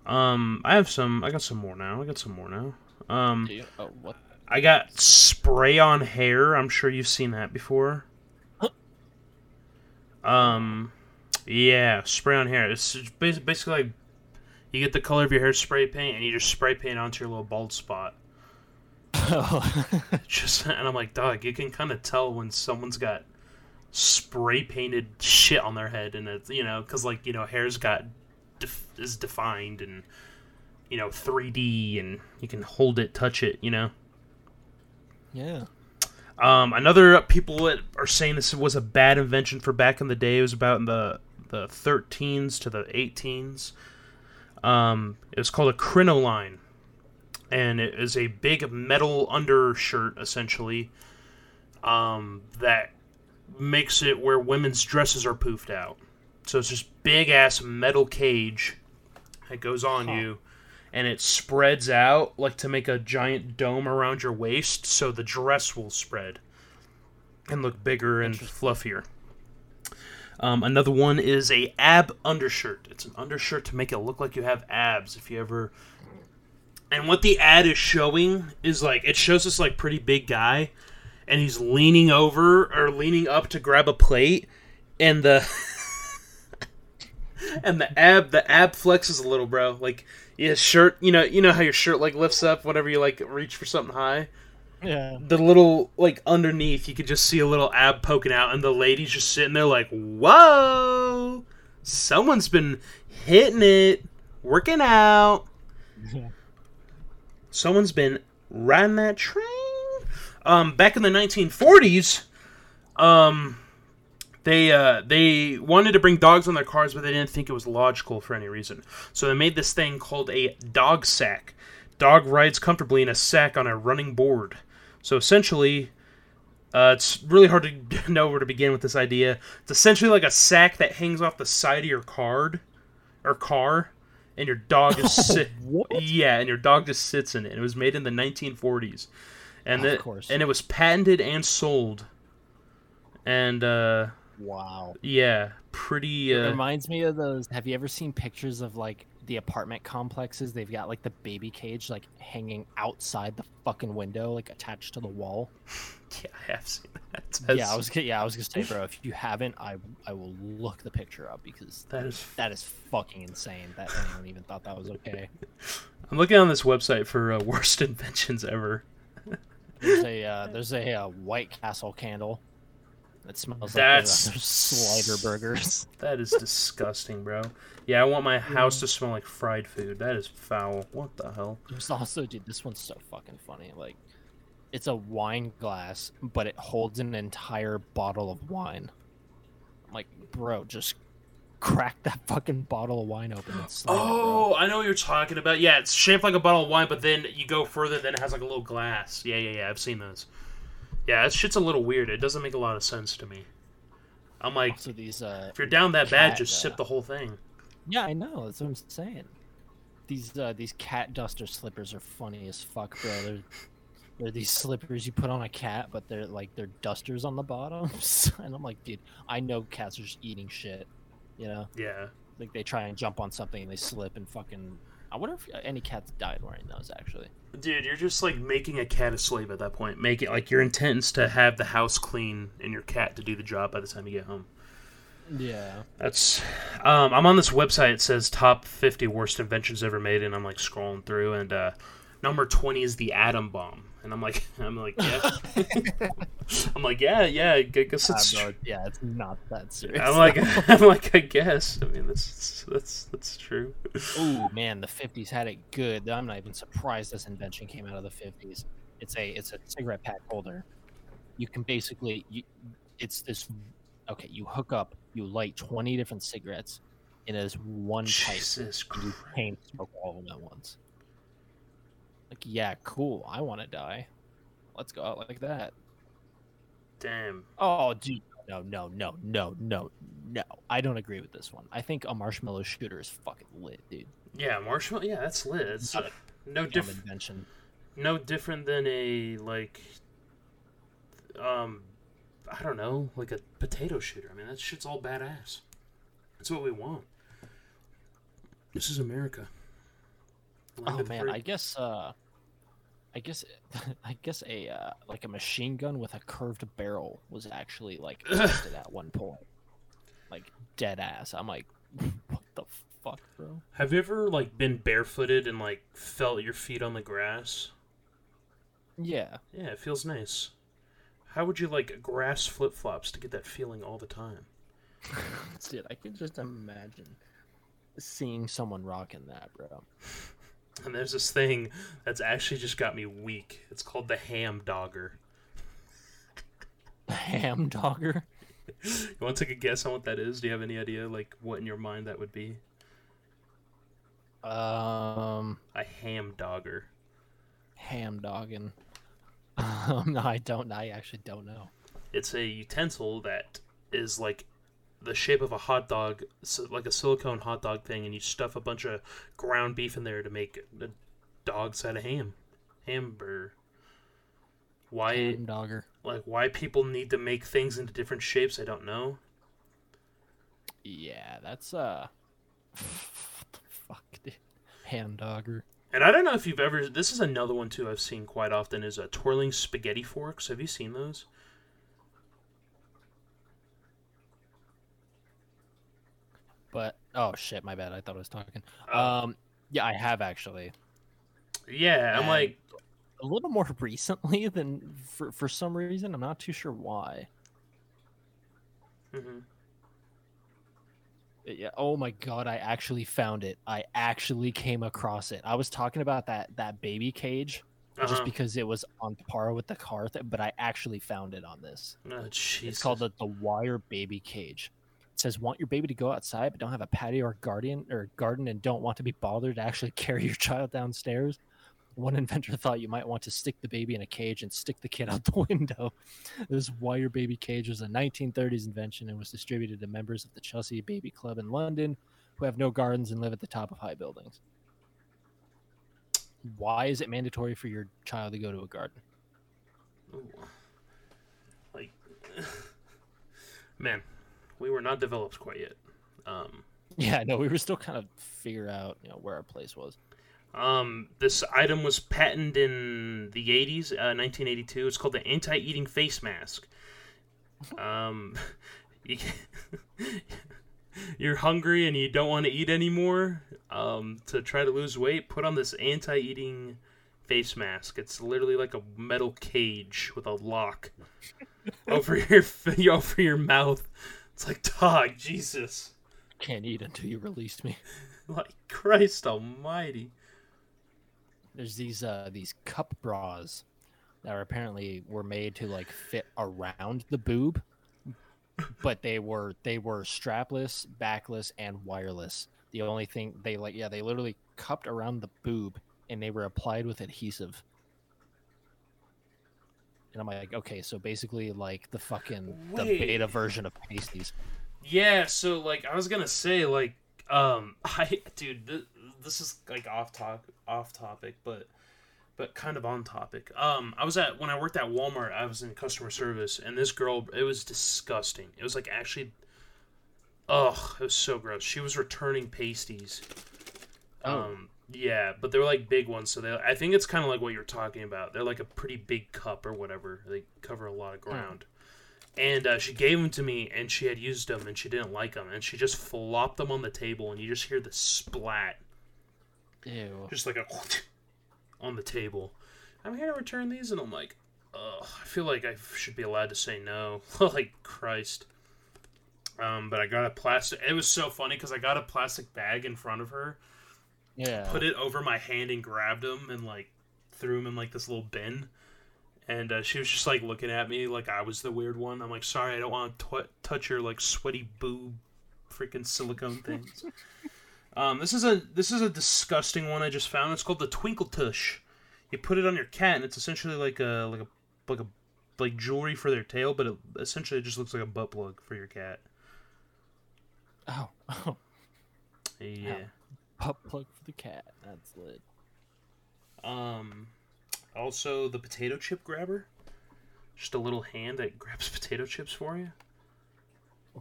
Um, I have some... I got some more now. I got some more now. Um, Do you? Oh, what? I got spray on hair. I'm sure you've seen that before. Huh? Um, yeah, spray on hair. It's basically like... You get the color of your hair spray paint, and you just spray paint onto your little bald spot. Oh. Just and I'm like, dog, you can kind of tell when someone's got spray painted shit on their head, and it's you know, because like you know, hair's got def- is defined and you know, three D, and you can hold it, touch it, you know. Yeah. Um, another people that are saying this was a bad invention for back in the day. It was about in the the thirteens to the eighteens. Um, it was called a crinoline, and it is a big metal undershirt, essentially, um, that makes it where women's dresses are poofed out. So it's just big-ass metal cage that goes on huh. you, and it spreads out like to make a giant dome around your waist, so the dress will spread and look bigger and fluffier. Um, another one is a ab undershirt. It's an undershirt to make it look like you have abs if you ever... And what the ad is showing is, like, it shows this, like, pretty big guy, and he's leaning over or leaning up to grab a plate, and the... and the ab the ab flexes a little, bro. Like, his shirt, you know, you know how your shirt, like, lifts up whenever you, like, reach for something high? Yeah. The little, like, underneath, you could just see a little ab poking out, and the lady's just sitting there like, whoa! Someone's been hitting it, working out. Yeah. Someone's been riding that train. Um, back in the nineteen forties, um, they uh, they wanted to bring dogs on their cars, but they didn't think it was logical for any reason. So they made this thing called a dog sack. Dog rides comfortably in a sack on a running board. So essentially, uh, it's really hard to know where to begin with this idea. It's essentially like a sack that hangs off the side of your card, or car. And your dog is sit- oh, yeah, and your dog just sits in it. It was made in the nineteen forties, and oh, the, of course, and it was patented and sold. And uh, wow, yeah, pretty. Uh, it reminds me of those. Have you ever seen pictures of like the apartment complexes? They've got like the baby cage like hanging outside the fucking window, like attached to the wall. Yeah, I have seen that. That's... Yeah, I was yeah, I was gonna say, bro, if you haven't, I I will look the picture up because that is that is fucking insane that anyone even thought that was okay. I'm looking on this website for uh, worst inventions ever. There's a uh, there's a uh, White Castle candle that smells That's... like uh, slider burgers. That is disgusting, bro. Yeah, I want my house to smell like fried food. That is foul. What the hell? There's also, dude, this one's so fucking funny. Like, it's a wine glass, but it holds an entire bottle of wine. I'm like, bro, just crack that fucking bottle of wine open. And slam oh, it, bro. I know what you're talking about. Yeah, it's shaped like a bottle of wine, but then you go further, then it has like a little glass. Yeah, yeah, yeah, I've seen those. Yeah, that shit's a little weird. It doesn't make a lot of sense to me. I'm like, also these, uh, if you're down that cat, bad, just uh, sip the whole thing. Yeah, I know. That's what I'm saying. These uh, these cat duster slippers are funny as fuck, bro. They're... They're these slippers you put on a cat, but they're like they're dusters on the bottoms. And I'm like, dude, I know cats are just eating shit, you know? Yeah. Like they try and jump on something and they slip and fucking. I wonder if any cats died wearing those actually. Dude, you're just like making a cat a slave at that point. Make it like your intent is to have the house clean and your cat to do the job by the time you get home. Yeah. That's. Um, I'm on this website. It says top fifty worst inventions ever made, and I'm like scrolling through, and uh, number twenty is the atom bomb. And I'm like, I'm like, yeah, I'm like, yeah, yeah. I guess it's uh, bro, yeah, it's not that serious. I'm like, I'm like, I guess. I mean, that's that's that's true. Oh man, the fifties had it good. I'm not even surprised this invention came out of the fifties. It's a it's a cigarette pack holder. You can basically, you, it's this. Okay, you hook up, you light twenty different cigarettes in as one pipe. Jesus Christ! You can't smoke all of them at once. Like, yeah, cool. I want to die. Let's go out like that. Damn. Oh, dude. No, no, no, no, no, no. I don't agree with this one. I think a marshmallow shooter is fucking lit, dude. Yeah, marshmallow. Yeah, that's lit. It's a, no different invention. No different than a like, um, I don't know, like a potato shooter. I mean, that shit's all badass. That's what we want. This is America. Oh man, fruit. I guess, uh, I guess, I guess a uh, like a machine gun with a curved barrel was actually like tested at one point, like dead ass. I'm like, what the fuck, bro? Have you ever like been barefooted and like felt your feet on the grass? Yeah, yeah, it feels nice. How would you like grass flip flops to get that feeling all the time? Dude, I could just imagine seeing someone rocking that, bro. And there's this thing that's actually just got me weak. It's called the ham dogger. The ham dogger? You want to take a guess on what that is? Do you have any idea, like, what in your mind that would be? Um, a ham dogger. Ham dogging. Um, no, I don't. I actually don't know. It's a utensil that is like the shape of a hot dog, so like a silicone hot dog thing, and you stuff a bunch of ground beef in there to make a dog's head of ham. Hamburger. Why ham dogger? Like why people need to make things into different shapes, I don't know. Yeah, that's uh, what the fuck, dude? Ham dogger. And I don't know if you've ever... This is another one, too, I've seen quite often, is uh, twirling spaghetti forks. Have you seen those? But... Oh, shit, my bad. I thought I was talking. Uh, um, yeah, I have, actually. Yeah, and I'm like... A little more recently than... For, for some reason, I'm not too sure why. Mm-hmm. Yeah. Oh my God! I actually found it. I actually came across it. I was talking about that that baby cage, uh-huh. just because it was on par with the car thing. But I actually found it on this. Oh, Jesus. It's called the, the wire baby cage. It says, "Want your baby to go outside, but don't have a patio or guardian or garden, and don't want to be bothered to actually carry your child downstairs." One inventor thought you might want to stick the baby in a cage and stick the kid out the window. This wire baby cage was a nineteen thirties invention and was distributed to members of the Chelsea Baby Club in London who have no gardens and live at the top of high buildings. Why is it mandatory for your child to go to a garden? Ooh. Like, man, we were not developed quite yet. Um, yeah, no, we were still kind of figuring out, you know, where our place was. Um, this item was patented in the eighties, uh, nineteen eighty-two. It's called the anti-eating face mask. Um, you can, you're hungry and you don't want to eat anymore. Um, to try to lose weight, put on this anti-eating face mask. It's literally like a metal cage with a lock over your over your mouth. It's like, dog, Jesus. Can't eat until you release me. Like Christ Almighty. There's these uh, these cup bras that are apparently were made to like fit around the boob, but they were they were strapless, backless, and wireless. The only thing they like, yeah, they literally cupped around the boob, and they were applied with adhesive. And I'm like, okay, so basically like the fucking Wait. the beta version of pasties. Yeah, so like I was gonna say like um I dude. Th- This is like off talk, off topic, but but kind of on topic. Um, I was at when I worked at Walmart. I was in customer service, and this girl, it was disgusting. It was like actually, oh, it was so gross. She was returning pasties. Oh. Um, yeah, but they were like big ones, so they. I think it's kind of like what you're talking about. They're like a pretty big cup or whatever. They cover a lot of ground. Hmm. And uh, she gave them to me, and she had used them, and she didn't like them, and she just flopped them on the table, and you just hear the splat. Ew. Just like a on the table. I'm here to return these, and I'm like, ugh, I feel like I should be allowed to say no. Like Christ. Um, but I got a plastic. It was so funny because I got a plastic bag in front of her. Yeah. Put it over my hand and grabbed them and like threw them in like this little bin. And uh, she was just like looking at me like I was the weird one. I'm like, sorry, I don't want to t- touch your like sweaty boob, freaking silicone things. Um, this is a this is a disgusting one I just found. It's called the Twinkle Tush. You put it on your cat, and it's essentially like a like a like a like jewelry for their tail, but it essentially it just looks like a butt plug for your cat. Oh, oh, yeah, yeah. Butt plug for the cat. That's lit. Um, also the potato chip grabber, just a little hand that grabs potato chips for you.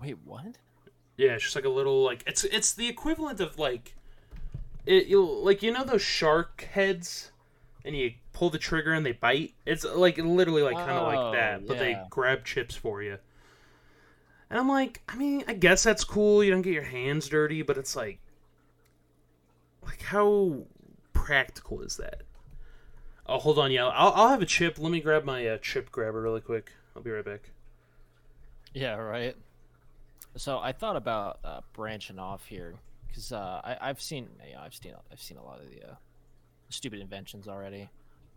Wait, what? Yeah, it's just like a little, like, it's it's the equivalent of, like, it you like you know those shark heads, and you pull the trigger and they bite? It's, like, literally, like, kind of oh, like that, but yeah. They grab chips for you. And I'm like, I mean, I guess that's cool, you don't get your hands dirty, but it's like, like, how practical is that? Oh, hold on, yeah, I'll, I'll have a chip. Let me grab my uh, chip grabber really quick. I'll be right back. Yeah, right. So I thought about uh, branching off here because uh, I I've seen you know, I've seen I've seen a lot of the uh, stupid inventions already,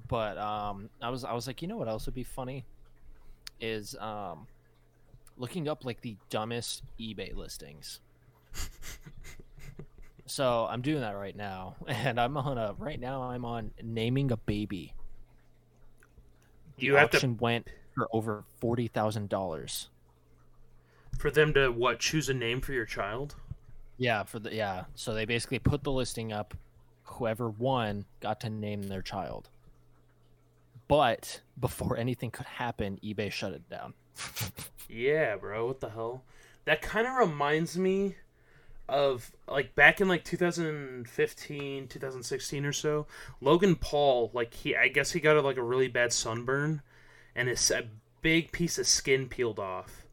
but um, I was I was like, you know what else would be funny is um, looking up like the dumbest eBay listings. So I'm doing that right now, and I'm on a right now. I'm on naming a baby. The you auction have to... went for over forty thousand dollars. For them to what? Choose a name for your child? Yeah, for the yeah. So they basically put the listing up. Whoever won got to name their child. But before anything could happen, eBay shut it down. Yeah, bro. What the hell? That kind of reminds me of, like, back in, like, two thousand fifteen, two thousand sixteen or so, Logan Paul, like, he, I guess he got, a, like, a really bad sunburn, and his, a big piece of skin peeled off.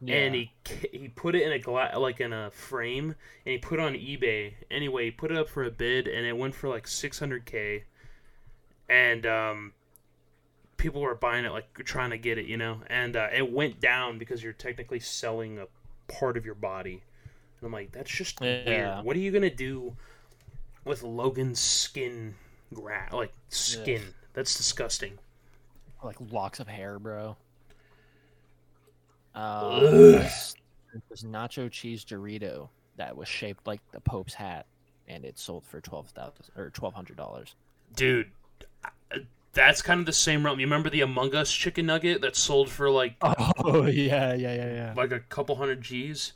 Yeah. And he he put it in a gla- like in a frame, and he put it on eBay. Anyway, he put it up for a bid, and it went for, like, six hundred K. And um, people were buying it, like, trying to get it, you know? And uh, it went down because you're technically selling a part of your body. And I'm like, that's just yeah. weird. What are you going to do with Logan's skin? Gra- like, skin. Yeah. That's disgusting. Like, locks of hair, bro. Um, this, this nacho cheese Dorito that was shaped like the Pope's hat, and it sold for twelve thousand dollars or twelve hundred dollars. Dude, that's kind of the same realm. You remember the Among Us chicken nugget that sold for, like... Oh, yeah, yeah, yeah, yeah. Like a couple hundred G's?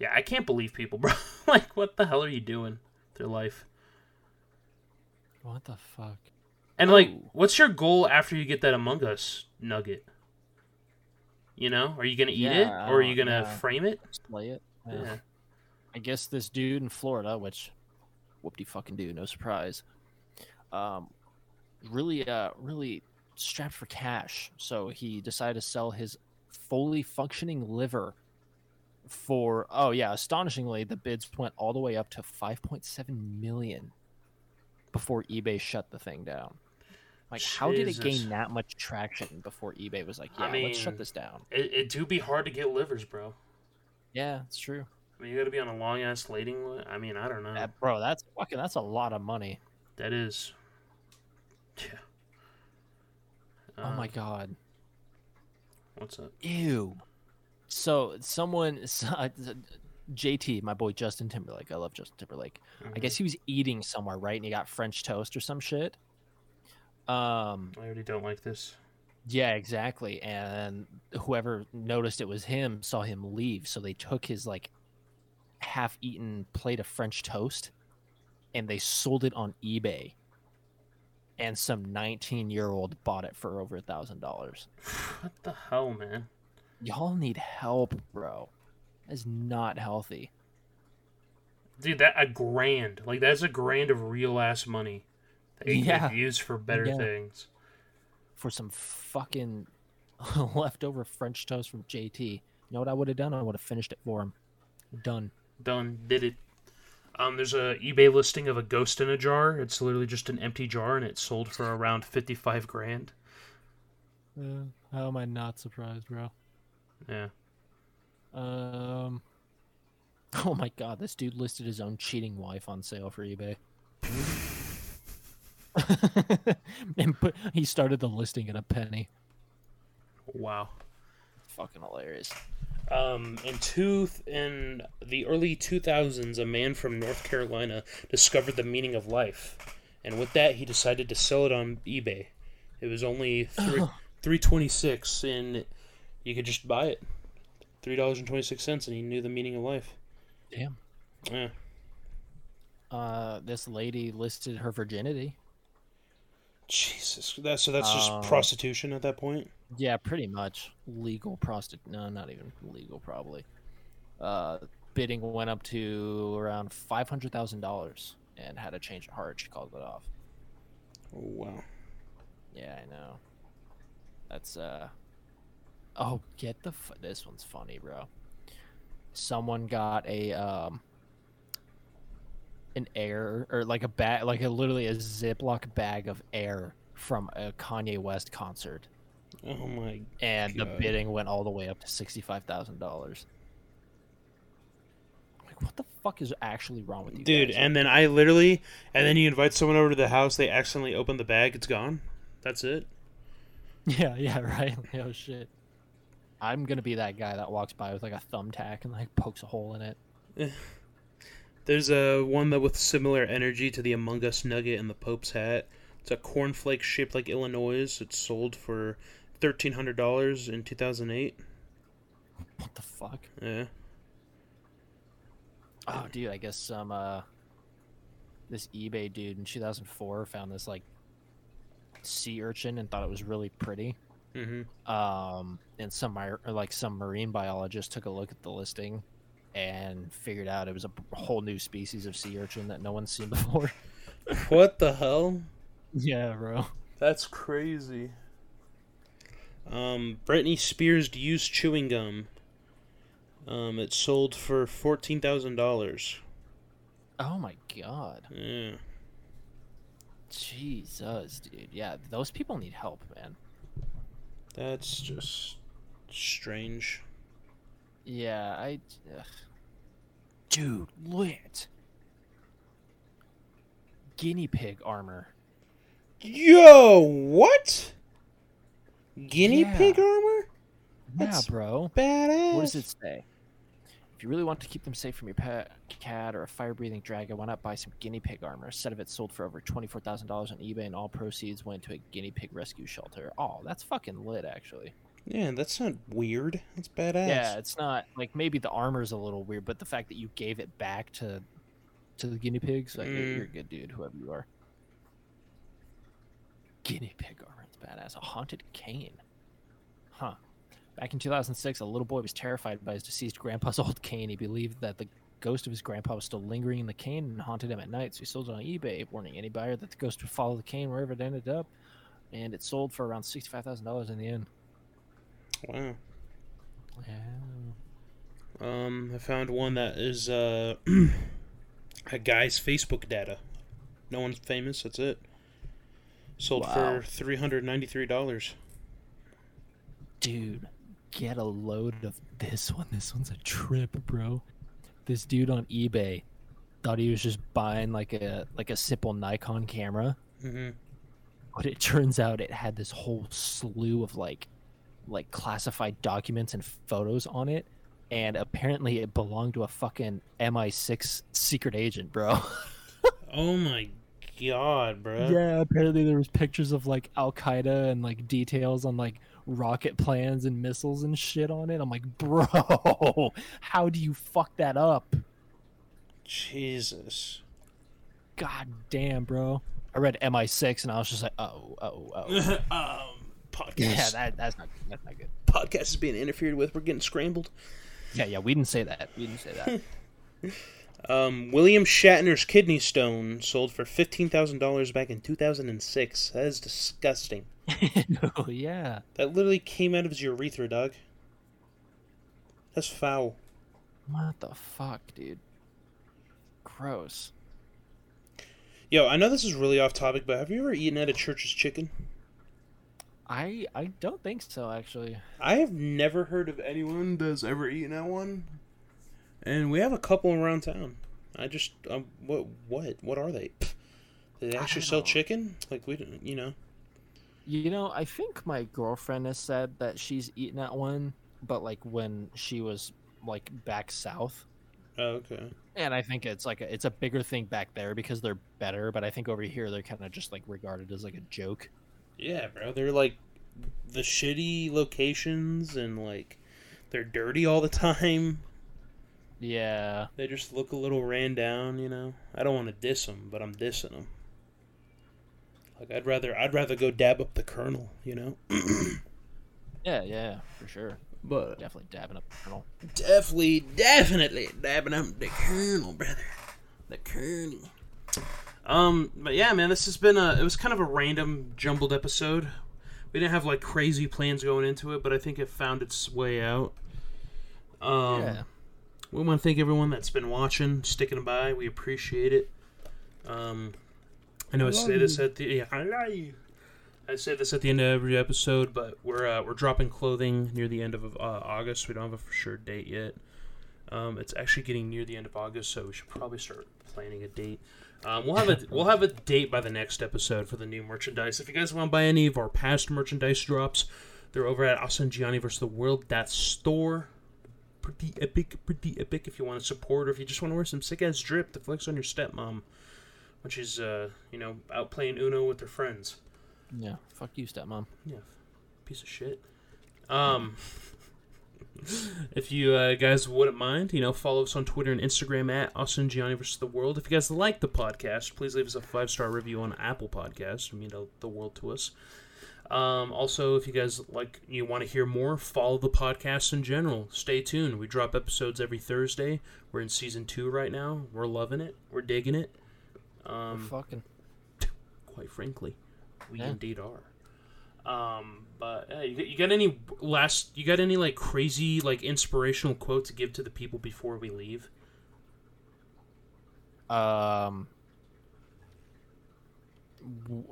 Yeah, I can't believe people, bro. Like, what the hell are you doing with your life? What the fuck? And, like, Ooh. What's your goal after you get that Among Us nugget? You know? Are you going to eat yeah, it? Or are you going to yeah. frame it? Display it? Yeah. yeah. I guess this dude in Florida, which, whoop-de-fucking-do, no surprise, um, really, uh, really strapped for cash. So he decided to sell his fully functioning liver for, oh yeah, astonishingly, the bids went all the way up to five point seven million before eBay shut the thing down. Like, Jesus. How did it gain that much traction before eBay was like, yeah, I mean, let's shut this down? It, it do be hard to get livers, bro. Yeah, it's true. I mean, you got to be on a long ass waiting list. I mean, I don't know, that, bro. That's fucking. That's a lot of money. That is. Yeah. Oh um, my god. What's up? Ew. So someone, so, uh, J T, my boy Justin Timberlake. I love Justin Timberlake. Mm-hmm. I guess he was eating somewhere, right? And he got French toast or some shit. Um, I already don't like this. Yeah, exactly. And whoever noticed it was him saw him leave, so they took his like half-eaten plate of French toast, and they sold it on eBay. And some nineteen-year-old bought it for over a thousand dollars. What the hell, man? Y'all need help, bro. That's not healthy. Dude, that a grand. Like, that's a grand of real-ass money that you yeah. could use for better yeah. things. For some fucking leftover French toast from J T. You know what I would have done? I would have finished it for him. Done. Done. Did it. Um, there's a eBay listing of a ghost in a jar. It's literally just an empty jar, and it sold for around fifty-five grand. Uh, how am I not surprised, bro? Yeah. Um. Oh my god, this dude listed his own cheating wife on sale for eBay. And put, he started the listing at a penny. Wow. Fucking hilarious. Um, in two th- in the early two thousands, a man from North Carolina discovered the meaning of life, and with that, he decided to sell it on eBay. It was only three three twenty six, and you could just buy it, three dollars and twenty six cents, and he knew the meaning of life. Damn. Yeah. Uh, this lady listed her virginity. Jesus, that so that's just um, prostitution at that point? Yeah, pretty much. Legal prostitution. No, not even legal, probably. Uh, bidding went up to around five hundred thousand dollars and had a change of heart. She called it off. Oh, wow. Yeah, I know. That's, uh... Oh, get the... F- this one's funny, bro. Someone got a, um... an air or like a bag, like a literally a Ziploc bag of air from a Kanye West concert. Oh my! And God. The bidding went all the way up to sixty-five thousand dollars. Like, what the fuck is actually wrong with you, dude? Guys? And then I literally, and then you invite someone over to the house. They accidentally open the bag. It's gone. That's it. Yeah. Yeah. Right. Oh shit. I'm gonna be that guy that walks by with like a thumbtack and like pokes a hole in it. There's a one that with similar energy to the Among Us nugget and the Pope's hat. It's a cornflake shaped like Illinois. It sold for thirteen hundred dollars in two thousand eight. What the fuck? Yeah. Oh, dude, I guess some uh, this eBay dude in two thousand four found this like sea urchin and thought it was really pretty. Mm-hmm. Um, and some or like some marine biologist took a look at the listing and figured out it was a whole new species of sea urchin that no one's seen before. What the hell? Yeah, bro. That's crazy. Um, Britney Spears used chewing gum. Um, it sold for fourteen thousand dollars. Oh my god. Yeah. Jesus, dude. Yeah, those people need help, man. That's just strange. Yeah, I... Ugh. Dude, lit. Guinea pig armor. Yo, what? Guinea yeah. pig armor? That's yeah, bro. Badass. What does it say? If you really want to keep them safe from your pet cat or a fire-breathing dragon, why not buy some guinea pig armor? A set of it sold for over twenty-four thousand dollars on eBay, and all proceeds went to a guinea pig rescue shelter. Oh, that's fucking lit, actually. Yeah, that's not weird. That's badass. Yeah, it's not. Like, maybe the armor's a little weird, but the fact that you gave it back to to the guinea pigs, like, mm. you're a good dude, whoever you are. Guinea pig armor, it's badass. A haunted cane. Huh. Back in two thousand six, a little boy was terrified by his deceased grandpa's old cane. He believed that the ghost of his grandpa was still lingering in the cane and haunted him at night, so he sold it on eBay, warning any buyer that the ghost would follow the cane wherever it ended up, and it sold for around sixty-five thousand dollars in the end. Wow. Wow. Um, I found one that is uh, a guy's Facebook data. No one's famous, that's it. Sold wow. for three hundred ninety-three dollars. Dude. Get a load of this one. This one's a trip, bro. This dude on eBay thought he was just buying like a like a simple Nikon camera, mm-hmm. but it turns out it had this whole slew of like like classified documents and photos on it, and apparently it belonged to a fucking M I six secret agent, bro. Oh my god, bro. Yeah, apparently there was pictures of like Al Qaeda and like details on like rocket plans and missiles and shit on it. I'm like, bro, how do you fuck that up? Jesus. God damn, bro. I read M I six and I was just like, oh, oh, oh. um, podcast. Yeah, that, that's not good. That's not good. Podcast is being interfered with. We're getting scrambled. Yeah, yeah, we didn't say that. We didn't say that. um, William Shatner's kidney stone sold for fifteen thousand dollars back in two thousand six. That is disgusting. Oh yeah, that literally came out of his urethra, dog. That's foul. What the fuck, dude? Gross. Yo, I know this is really off topic, but have you ever eaten at a church's chicken? I I don't think so, actually. I have never heard of anyone that's ever eaten at one, and we have a couple around town. I just um, what what what are they? Do they actually sell know. chicken? Like we don't, you know. You know, I think my girlfriend has said that she's eaten at one, but like when she was like back south. Oh, okay. And I think it's like a, it's a bigger thing back there because they're better, but I think over here they're kind of just like regarded as like a joke. Yeah, bro. They're like the shitty locations and like they're dirty all the time. Yeah. They just look a little ran down, you know. I don't want to diss them, but I'm dissing them. Like I'd rather I'd rather go dab up the Colonel, you know? Yeah, yeah, for sure. But definitely dabbing up the Colonel. Definitely, definitely dabbing up the Colonel, brother. The Colonel. Um, but yeah, man, this has been a it was kind of a random jumbled episode. We didn't have like crazy plans going into it, but I think it found its way out. Um yeah. We want to thank everyone that's been watching, sticking by. We appreciate it. Um I know I, I say this at the yeah, I love you. I say this at the end of every episode, but we're uh, we're dropping clothing near the end of uh, August. We don't have a for sure date yet. Um, it's actually getting near the end of August, so we should probably start planning a date. Um, we'll have a we'll have a date by the next episode for the new merchandise. If you guys want to buy any of our past merchandise drops, they're over at Austin Gianni versus the World. That store. pretty epic, pretty epic if you want to support, or if you just want to wear some sick-ass drip to flex on your stepmom, which is, uh, you know, out playing Uno with her friends. Yeah, fuck you, stepmom. Yeah, piece of shit. Um, if you uh, guys wouldn't mind, you know, follow us on Twitter and Instagram at Austin Gianni versus the World. If you guys like the podcast, please leave us a five-star review on Apple Podcasts. You mean the world to us. Um, also, if you guys like, you want to hear more, follow the podcast in general. Stay tuned. We drop episodes every Thursday. We're in season two right now. We're loving it. We're digging it. Um, We're fucking. Quite frankly, we yeah. indeed are. Um, but uh, you, you got any last? You got any like crazy, like inspirational quote to give to the people before we leave? Um. W-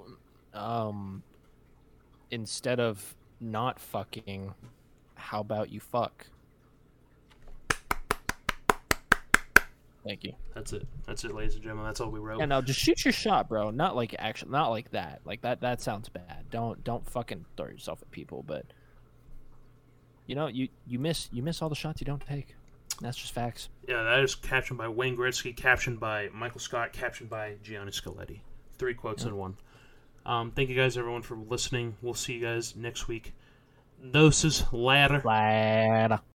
um. Instead of not fucking, how about you fuck? Thank you. That's it. That's it, ladies and gentlemen. That's all we wrote. Yeah, no, just shoot your shot, bro. Not like action. Not like that. Like that. That sounds bad. Don't don't fucking throw yourself at people. But you know, you you miss you miss all the shots you don't take. That's just facts. Yeah, that is captioned by Wayne Gretzky, captioned by Michael Scott, captioned by Gianni Scaletti. Three quotes yeah. in one. Um, thank you guys, everyone, for listening. We'll see you guys next week. Doses later. Later.